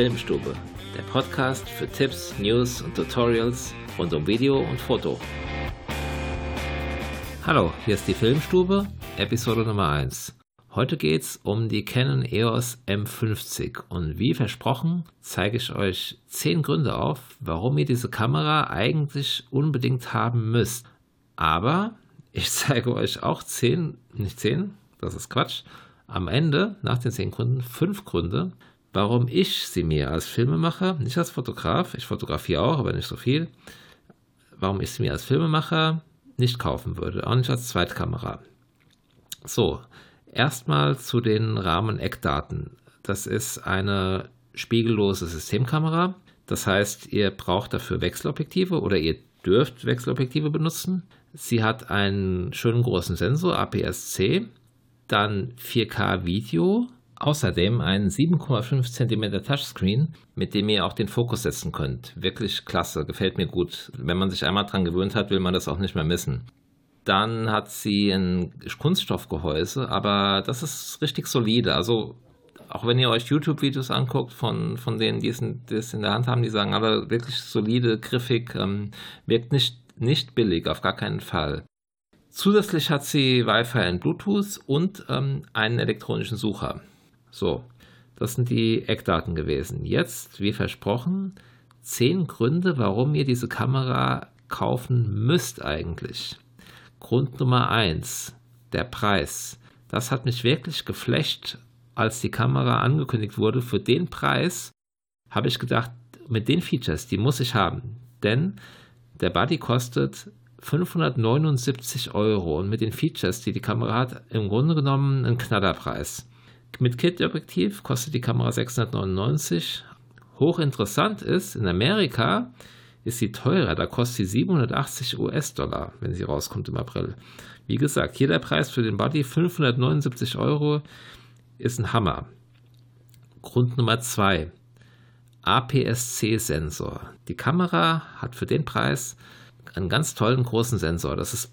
Filmstube, der Podcast für Tipps, News und Tutorials rund um Video und Foto. Hallo, hier ist die Filmstube, Episode Nummer 1. Heute geht's um die Canon EOS M50 und wie versprochen zeige ich euch 10 Gründe auf, warum ihr diese Kamera eigentlich unbedingt haben müsst. Aber ich zeige euch auch 10, das ist Quatsch, am Ende, nach den 10 Gründen, 5 Gründe, warum ich sie mir als Filmemacher, nicht als Fotograf, ich fotografiere auch, aber nicht so viel, warum ich sie mir als Filmemacher nicht kaufen würde, auch nicht als Zweitkamera. So, erstmal zu den Rahmen-Eckdaten. Das ist eine spiegellose Systemkamera, das heißt, ihr braucht dafür Wechselobjektive oder ihr dürft Wechselobjektive benutzen. Sie hat einen schönen großen Sensor, APS-C, dann 4K Video, außerdem einen 7,5 cm Touchscreen, mit dem ihr auch den Fokus setzen könnt. Wirklich klasse, gefällt mir gut. Wenn man sich einmal dran gewöhnt hat, will man das auch nicht mehr missen. Dann hat sie ein Kunststoffgehäuse, aber das ist richtig solide. Also auch wenn ihr euch YouTube-Videos anguckt von denen, die es in der Hand haben, die sagen, aber wirklich solide, griffig, wirkt nicht billig, auf gar keinen Fall. Zusätzlich hat sie Wi-Fi und Bluetooth und einen elektronischen Sucher. So, das sind die Eckdaten gewesen. Jetzt, wie versprochen, 10 Gründe, warum ihr diese Kamera kaufen müsst eigentlich. Grund Nummer 1, der Preis. Das hat mich wirklich geflasht, als die Kamera angekündigt wurde. Für den Preis habe ich gedacht, mit den Features, die muss ich haben. Denn der Body kostet 579 € und mit den Features, die die Kamera hat, im Grunde genommen ein Knallerpreis. Mit Kit-Objektiv kostet die Kamera 699. Hochinteressant ist, in Amerika ist sie teurer, da kostet sie $780, wenn sie rauskommt im April. Wie gesagt, hier der Preis für den Body, 579 €, ist ein Hammer. Grund Nummer 2, APS-C-Sensor. Die Kamera hat für den Preis einen ganz tollen großen Sensor. Das ist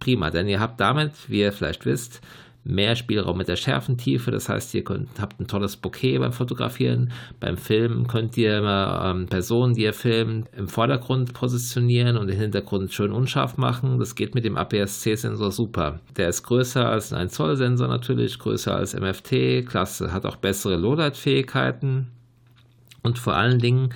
prima, denn ihr habt damit, wie ihr vielleicht wisst, mehr Spielraum mit der Schärfentiefe, das heißt, ihr habt ein tolles Bokeh beim Fotografieren, beim Filmen könnt ihr Personen, die ihr filmt, im Vordergrund positionieren und den Hintergrund schön unscharf machen. Das geht mit dem APS-C-Sensor super. Der ist größer als ein 1-Zoll-Sensor natürlich, größer als MFT, klasse, hat auch bessere Lowlight-Fähigkeiten und vor allen Dingen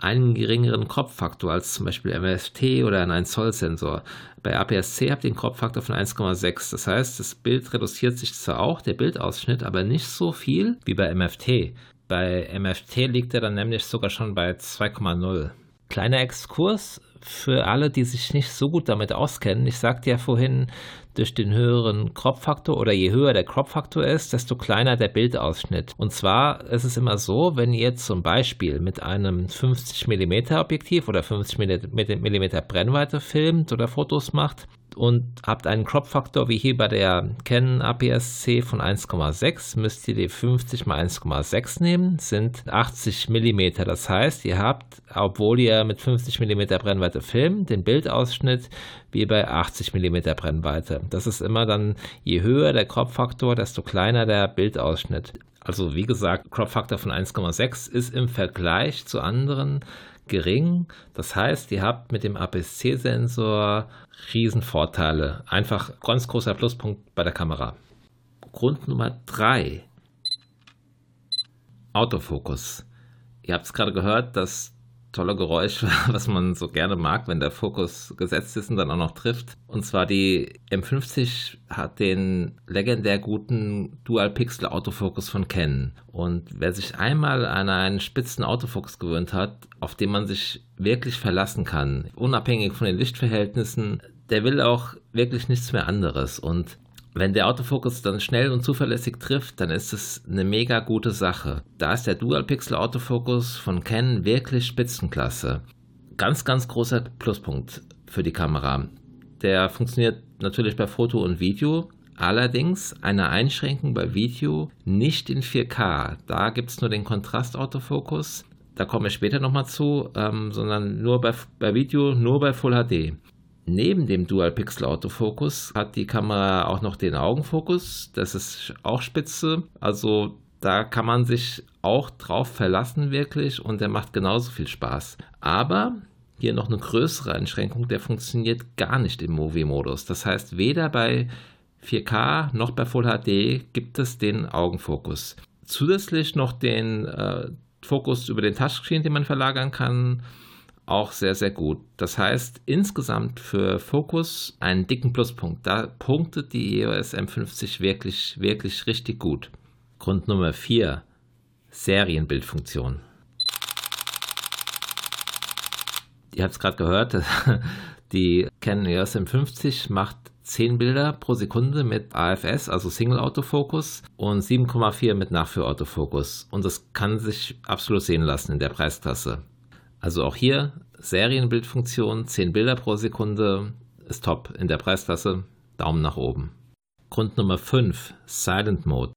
einen geringeren Crop-Faktor als zum Beispiel MFT oder ein 1-Zoll-Sensor. Bei APS-C habt ihr einen Crop-Faktor von 1,6. Das heißt, das Bild reduziert sich zwar auch, der Bildausschnitt, aber nicht so viel wie bei MFT. Bei MFT liegt er dann nämlich sogar schon bei 2,0. Kleiner Exkurs für alle, die sich nicht so gut damit auskennen. Ich sagte ja vorhin, durch den höheren Crop-Faktor oder je höher der Crop-Faktor ist, desto kleiner der Bildausschnitt. Und zwar ist es immer so, wenn ihr zum Beispiel mit einem 50mm Objektiv oder 50mm Brennweite filmt oder Fotos macht und habt einen Crop-Faktor wie hier bei der Canon APS-C von 1,6, müsst ihr die 50 mal 1,6 nehmen, sind 80mm. Das heißt, ihr habt, obwohl ihr mit 50mm Brennweite filmt, den Bildausschnitt wie bei 80mm Brennweite. Das ist immer dann, je höher der Crop-Faktor, desto kleiner der Bildausschnitt. Also wie gesagt, Crop-Faktor von 1,6 ist im Vergleich zu anderen gering. Das heißt, ihr habt mit dem APS-C-Sensor Riesenvorteile. Einfach ganz großer Pluspunkt bei der Kamera. Grund Nummer 3. Autofokus. Ihr habt es gerade gehört, das tolle Geräusch, was man so gerne mag, wenn der Fokus gesetzt ist und dann auch noch trifft. Und zwar die M50 hat den legendär guten Dual Pixel Autofocus von Canon. Und wer sich einmal an einen spitzen Autofokus gewöhnt hat, auf den man sich wirklich verlassen kann, unabhängig von den Lichtverhältnissen, der will auch wirklich nichts mehr anderes. Und wenn der Autofokus dann schnell und zuverlässig trifft, dann ist es eine mega gute Sache. Da ist der Dual Pixel Autofokus von Canon wirklich Spitzenklasse. Ganz, ganz großer Pluspunkt für die Kamera. Der funktioniert natürlich bei Foto und Video, allerdings eine Einschränkung bei Video nicht in 4K. Da gibt es nur den Kontrast-Autofokus, da komme ich später nochmal zu, sondern nur bei Video, nur bei Full HD. Neben dem Dual-Pixel-Autofokus hat die Kamera auch noch den Augenfokus, das ist auch spitze, also Da kann man sich auch drauf verlassen wirklich und der macht genauso viel Spaß. Aber hier noch eine größere Einschränkung, der funktioniert gar nicht im Movie-Modus. Das heißt, weder bei 4K noch bei Full HD gibt es den Augenfokus. Zusätzlich noch den Fokus über den Touchscreen, den man verlagern kann, auch sehr, sehr gut. Das heißt, insgesamt für Fokus einen dicken Pluspunkt. Da punktet die EOS M50 wirklich, wirklich richtig gut. Grund Nummer 4, Serienbildfunktion. Ihr habt es gerade gehört, die Canon EOS M50 macht 10 Bilder pro Sekunde mit APS-C, also Single Autofocus, und 7,4 mit Nachführautofokus. Und das kann sich absolut sehen lassen in der Preisklasse. Also auch hier Serienbildfunktion, 10 Bilder pro Sekunde, ist top in der Preisklasse. Daumen nach oben. Grund Nummer 5, Silent Mode.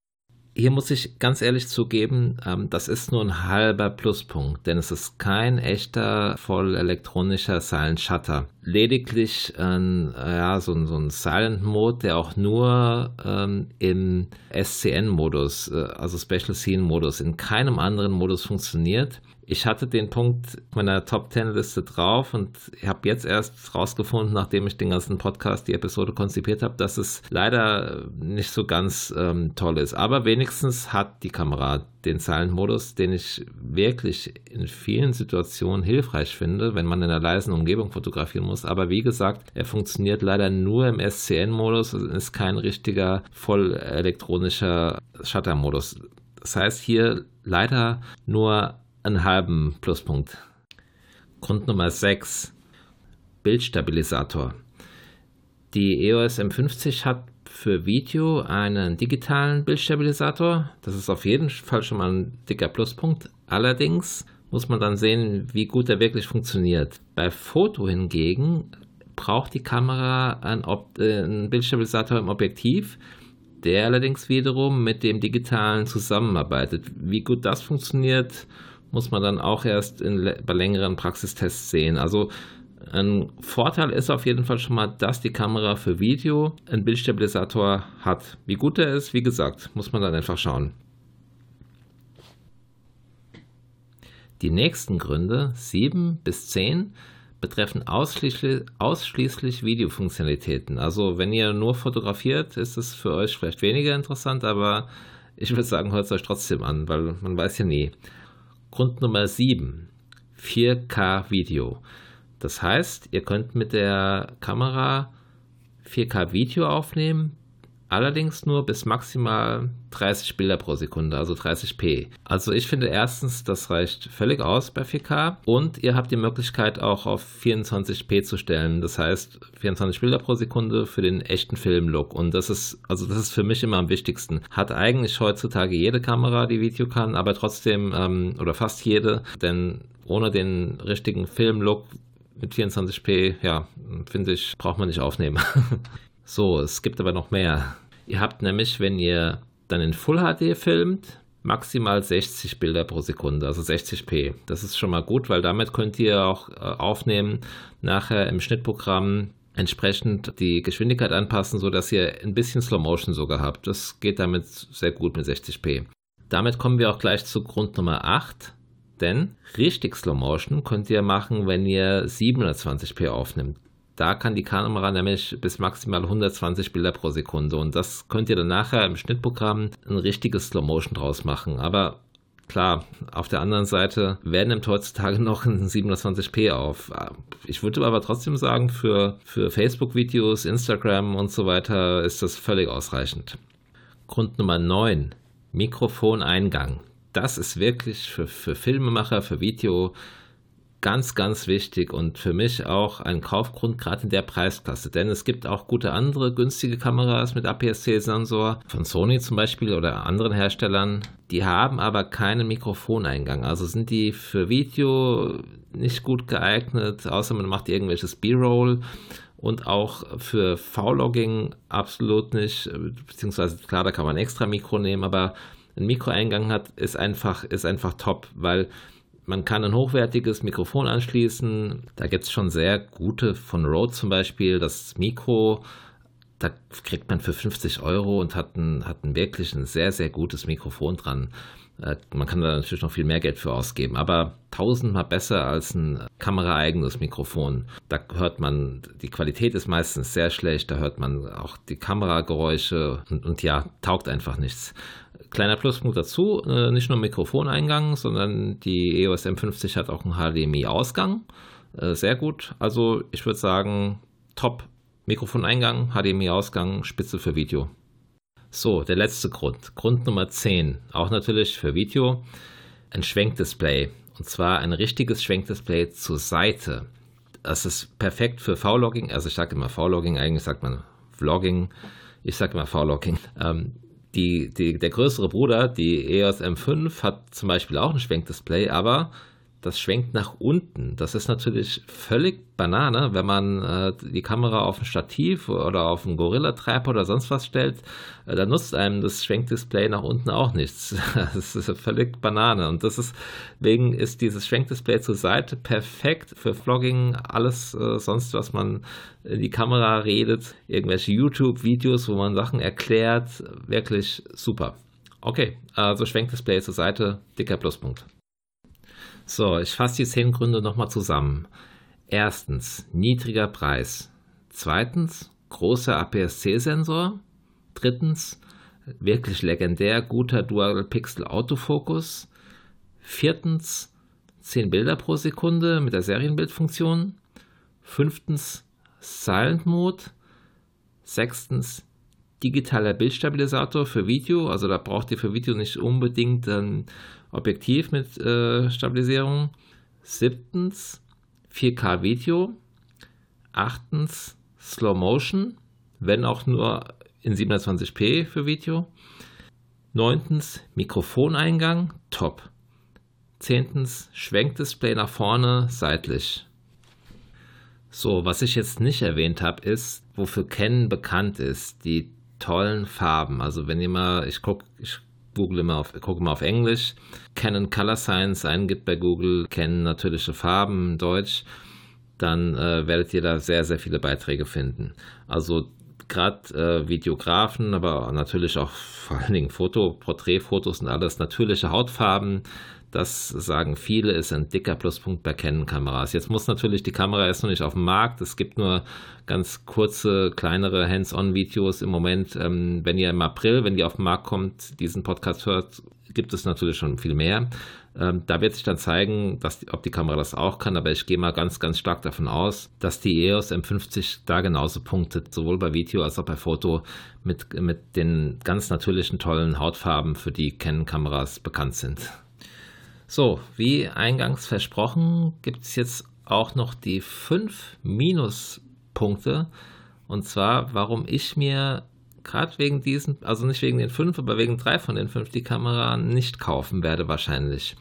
Hier muss ich ganz ehrlich zugeben, das ist nur ein halber Pluspunkt, denn es ist kein echter, voll elektronischer Silent Shutter. Lediglich so ein Silent Mode, der auch nur im SCN-Modus, also Special Scene-Modus, in keinem anderen Modus funktioniert. Ich hatte den Punkt meiner Top-10-Liste drauf und habe jetzt erst rausgefunden, nachdem ich den ganzen Podcast, die Episode konzipiert habe, dass es leider nicht so ganz toll ist. Aber wenigstens hat die Kamera den Silent-Modus, den ich wirklich in vielen Situationen hilfreich finde, wenn man in einer leisen Umgebung fotografieren muss. Aber wie gesagt, er funktioniert leider nur im SCN-Modus, also ist kein richtiger, voll elektronischer Shutter-Modus. Das heißt hier leider nur einen halben Pluspunkt. Grund Nummer 6, Bildstabilisator. Die EOS M50 hat für Video einen digitalen Bildstabilisator. Das ist auf jeden Fall schon mal ein dicker Pluspunkt. Allerdings muss man dann sehen, wie gut er wirklich funktioniert. Bei Foto hingegen braucht die Kamera einen Bildstabilisator im Objektiv, der allerdings wiederum mit dem digitalen zusammenarbeitet. Wie gut das funktioniert, muss man dann auch erst bei längeren Praxistests sehen. Also ein Vorteil ist auf jeden Fall schon mal, dass die Kamera für Video einen Bildstabilisator hat. Wie gut er ist, wie gesagt, muss man dann einfach schauen. Die nächsten Gründe, 7 bis 10, betreffen ausschließlich Videofunktionalitäten. Also wenn ihr nur fotografiert, ist es für euch vielleicht weniger interessant, aber ich würde sagen, hört es euch trotzdem an, weil man weiß ja nie. Grund Nummer 7, 4K Video. Das heißt, ihr könnt mit der Kamera 4K Video aufnehmen, allerdings nur bis maximal 30 Bilder pro Sekunde, also 30p. Also ich finde erstens, das reicht völlig aus bei 4K und ihr habt die Möglichkeit auch auf 24p zu stellen. Das heißt 24 Bilder pro Sekunde für den echten Filmlook und das ist für mich immer am wichtigsten. Hat eigentlich heutzutage jede Kamera, die Video kann, aber trotzdem oder fast jede, denn ohne den richtigen Filmlook mit 24p, ja, finde ich, braucht man nicht aufnehmen. So, es gibt aber noch mehr. Ihr habt nämlich, wenn ihr dann in Full HD filmt, maximal 60 Bilder pro Sekunde, also 60p. Das ist schon mal gut, weil damit könnt ihr auch aufnehmen, nachher im Schnittprogramm entsprechend die Geschwindigkeit anpassen, sodass ihr ein bisschen Slow Motion sogar habt. Das geht damit sehr gut mit 60p. Damit kommen wir auch gleich zu Grund Nummer 8. Denn richtig Slow Motion könnt ihr machen, wenn ihr 720p aufnimmt. Da kann die Kamera nämlich bis maximal 120 Bilder pro Sekunde und das könnt ihr dann nachher im Schnittprogramm ein richtiges Slow-Motion draus machen. Aber klar, auf der anderen Seite, wer nimmt heutzutage noch in 720p auf? Ich würde aber trotzdem sagen, für Facebook-Videos, Instagram und so weiter ist das völlig ausreichend. Grund Nummer 9, Mikrofoneingang. Das ist wirklich für Filmemacher, für Video ganz, ganz wichtig und für mich auch ein Kaufgrund, gerade in der Preisklasse. Denn es gibt auch gute andere günstige Kameras mit APS-C-Sensor, von Sony zum Beispiel oder anderen Herstellern. Die haben aber keinen Mikrofoneingang, also sind die für Video nicht gut geeignet, außer man macht irgendwelches B-Roll und auch für V-Logging absolut nicht, beziehungsweise klar, da kann man ein extra Mikro nehmen, aber ein Mikroeingang hat, ist einfach top, weil man kann ein hochwertiges Mikrofon anschließen. Da gibt es schon sehr gute, von Rode zum Beispiel, das Mikro. Da kriegt man für 50 € und hat ein wirklich ein sehr, sehr gutes Mikrofon dran. Man kann da natürlich noch viel mehr Geld für ausgeben, aber 1000-mal besser als ein kameraeigenes Mikrofon. Da hört man, die Qualität ist meistens sehr schlecht, da hört man auch die Kamerageräusche und ja, taugt einfach nichts. Kleiner Pluspunkt dazu, nicht nur Mikrofoneingang, sondern die EOS M50 hat auch einen HDMI-Ausgang, sehr gut. Also ich würde sagen, top, Mikrofoneingang, HDMI-Ausgang, spitze für Video. So, der letzte Grund. Grund Nummer 10, auch natürlich für Video, ein Schwenkdisplay. Und zwar ein richtiges Schwenkdisplay zur Seite. Das ist perfekt für V-Logging. Also ich sage immer V-Logging, eigentlich sagt man Vlogging. Ich sage immer V-Logging. Der größere Bruder, die EOS M5, hat zum Beispiel auch ein Schwenkdisplay, aber das schwenkt nach unten. Das ist natürlich völlig Banane, wenn man die Kamera auf ein Stativ oder auf einen Gorilla Tripod oder sonst was stellt, dann nutzt einem das Schwenkdisplay nach unten auch nichts. Das ist völlig Banane. Und deswegen ist dieses Schwenkdisplay zur Seite perfekt für Vlogging, alles sonst, was man in die Kamera redet, irgendwelche YouTube-Videos, wo man Sachen erklärt, wirklich super. Okay, also Schwenkdisplay zur Seite, dicker Pluspunkt. So, ich fasse die 10 Gründe nochmal zusammen. Erstens, niedriger Preis. Zweitens, großer APS-C-Sensor. Drittens, wirklich legendär guter Dual Pixel Autofocus. Viertens, 10 Bilder pro Sekunde mit der Serienbildfunktion. Fünftens, Silent Mode. Sechstens, digitaler Bildstabilisator für Video, also da braucht ihr für Video nicht unbedingt ein Objektiv mit Stabilisierung. 7. 4K Video. 8. Slow Motion, wenn auch nur in 720p für Video. 9. Mikrofoneingang, top. 10. Schwenkdisplay nach vorne, seitlich. So, was ich jetzt nicht erwähnt habe, ist, wofür Canon bekannt ist, die tollen Farben. Also wenn ihr mal, ich gucke mal auf Englisch, Canon Color Science eingibt bei Google, Canon natürliche Farben, Deutsch, dann werdet ihr da sehr, sehr viele Beiträge finden. Also gerade Videografen, aber natürlich auch vor allen Dingen Porträtfotos und alles, natürliche Hautfarben, das sagen viele, ist ein dicker Pluspunkt bei Canon-Kameras. Jetzt muss natürlich, die Kamera ist noch nicht auf dem Markt, es gibt nur ganz kurze, kleinere Hands-on-Videos im Moment. Wenn ihr im April, wenn die auf den Markt kommt, diesen Podcast hört, gibt es natürlich schon viel mehr. Da wird sich dann zeigen, ob die Kamera das auch kann, aber ich gehe mal ganz, ganz stark davon aus, dass die EOS M50 da genauso punktet, sowohl bei Video als auch bei Foto, mit den ganz natürlichen, tollen Hautfarben, für die Canon-Kameras bekannt sind. So, wie eingangs versprochen, gibt es jetzt auch noch die 5 Minuspunkte. Und zwar, warum ich mir gerade wegen diesen, also nicht wegen den 5, aber wegen 3 von den 5 die Kamera nicht kaufen werde wahrscheinlich.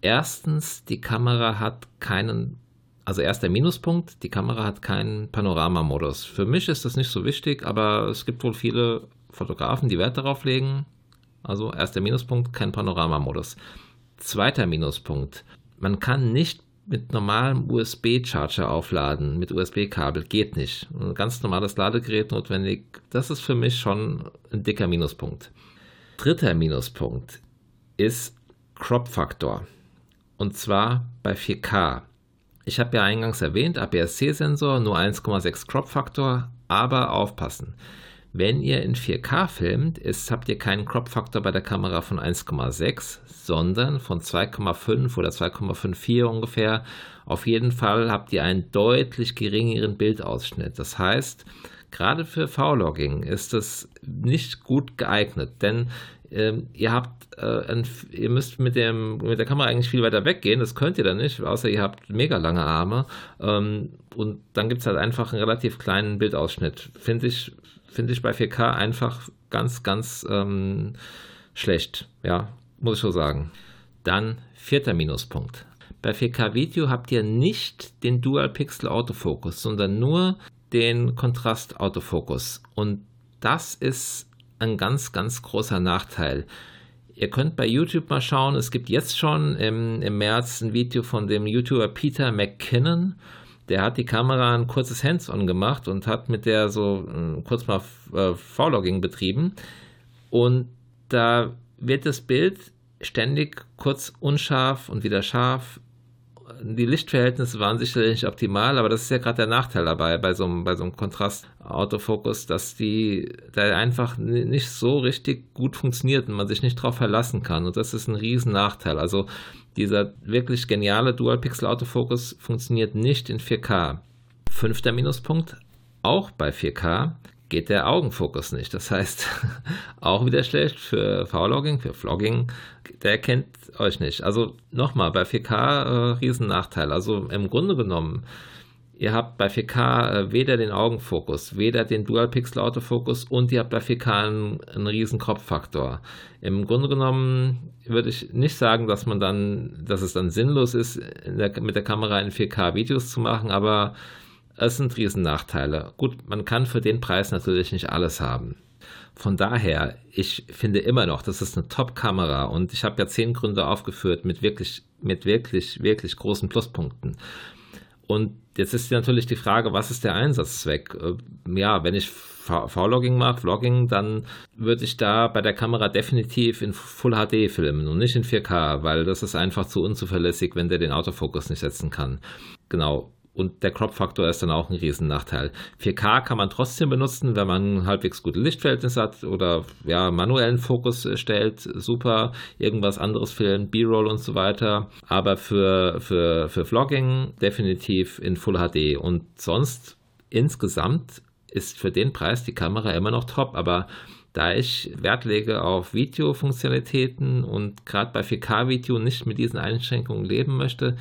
Erstens, die Kamera hat keinen, also erster Minuspunkt, die Kamera hat keinen Panoramamodus. Für mich ist das nicht so wichtig, aber es gibt wohl viele Fotografen, die Wert darauf legen. Also erster Minuspunkt, kein Panoramamodus. Zweiter Minuspunkt. Man kann nicht mit normalem USB-Charger aufladen, mit USB-Kabel, geht nicht. Ein ganz normales Ladegerät notwendig, das ist für mich schon ein dicker Minuspunkt. Dritter Minuspunkt ist Crop-Faktor. Und zwar bei 4K. Ich habe ja eingangs erwähnt, APS-C-Sensor, nur 1,6 Crop-Faktor, aber aufpassen. Wenn ihr in 4K filmt, habt ihr keinen Crop-Faktor bei der Kamera von 1,6, sondern von 2,5 oder 2,54 ungefähr. Auf jeden Fall habt ihr einen deutlich geringeren Bildausschnitt. Das heißt, gerade für V-Logging ist es nicht gut geeignet, denn ihr müsst mit der Kamera eigentlich viel weiter weggehen, das könnt ihr dann nicht, außer ihr habt mega lange Arme. Und dann gibt es halt einfach einen relativ kleinen Bildausschnitt. Finde ich bei 4K einfach ganz, ganz schlecht. Ja, muss ich so sagen. Dann vierter Minuspunkt. Bei 4K Video habt ihr nicht den Dual Pixel Autofokus, sondern nur den Kontrast Autofokus. Und das ist ein ganz, ganz großer Nachteil. Ihr könnt bei YouTube mal schauen, es gibt jetzt schon im März ein Video von dem YouTuber Peter McKinnon. der hat die Kamera ein kurzes Hands-on gemacht und hat mit der so kurz mal V-Logging betrieben. Und da wird das Bild ständig kurz unscharf und wieder scharf. Die Lichtverhältnisse waren sicherlich nicht optimal, aber das ist ja gerade der Nachteil dabei, bei so einem Kontrast-Autofokus, dass die da einfach nicht so richtig gut funktioniert und man sich nicht drauf verlassen kann. Und das ist ein riesen Nachteil. Also dieser wirklich geniale Dual Pixel Autofokus funktioniert nicht in 4K. 5. Minuspunkt, auch bei 4K geht der Augenfokus nicht. Das heißt, auch wieder schlecht für V-Logging, für Vlogging. Der erkennt euch nicht. Also nochmal, bei 4K riesen Nachteil. Also im Grunde genommen, ihr habt bei 4K weder den Augenfokus, weder den Dual-Pixel-Autofokus und ihr habt bei 4K einen riesen Crop-Faktor. Im Grunde genommen würde ich nicht sagen, dass es dann sinnlos ist, mit der Kamera in 4K Videos zu machen, aber es sind riesen Nachteile. Gut, man kann für den Preis natürlich nicht alles haben. Von daher, ich finde immer noch, das ist eine Top-Kamera und ich habe ja 10 Gründe aufgeführt mit wirklich großen Pluspunkten. Und jetzt ist natürlich die Frage, was ist der Einsatzzweck? Ja, wenn ich V-Logging mache, Vlogging, dann würde ich da bei der Kamera definitiv in Full HD filmen und nicht in 4K, weil das ist einfach zu unzuverlässig, wenn der den Autofokus nicht setzen kann. Genau. Und der Crop-Faktor ist dann auch ein riesen Nachteil. 4K kann man trotzdem benutzen, wenn man halbwegs gute Lichtverhältnisse hat oder ja, manuellen Fokus stellt, super, irgendwas anderes filmen, B-Roll und so weiter. Aber für Vlogging definitiv in Full HD. Und sonst insgesamt ist für den Preis die Kamera immer noch top. Aber da ich Wert lege auf Videofunktionalitäten und gerade bei 4K-Video nicht mit diesen Einschränkungen leben möchte,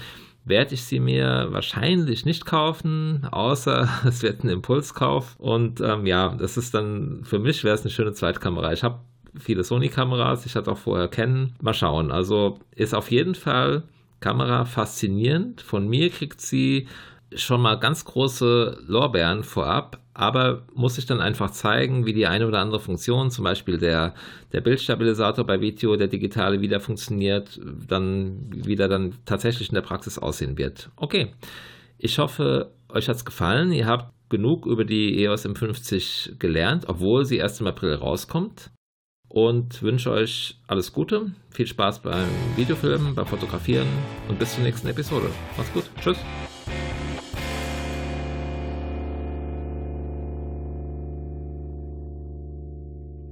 werde ich sie mir wahrscheinlich nicht kaufen, außer es wird ein Impulskauf. Und das ist dann, für mich wäre es eine schöne Zweitkamera. Ich habe viele Sony-Kameras, ich hatte auch vorher Canon. Mal schauen, also ist auf jeden Fall Kamera faszinierend. Von mir kriegt sie schon mal ganz große Lorbeeren vorab, aber muss ich dann einfach zeigen, wie die eine oder andere Funktion, zum Beispiel der Bildstabilisator bei Video, der digitale, wieder funktioniert, dann tatsächlich in der Praxis aussehen wird. Okay, ich hoffe, euch hat es gefallen. Ihr habt genug über die EOS M50 gelernt, obwohl sie erst im April rauskommt. Und wünsche euch alles Gute, viel Spaß beim Videofilmen, beim Fotografieren und bis zur nächsten Episode. Macht's gut, tschüss.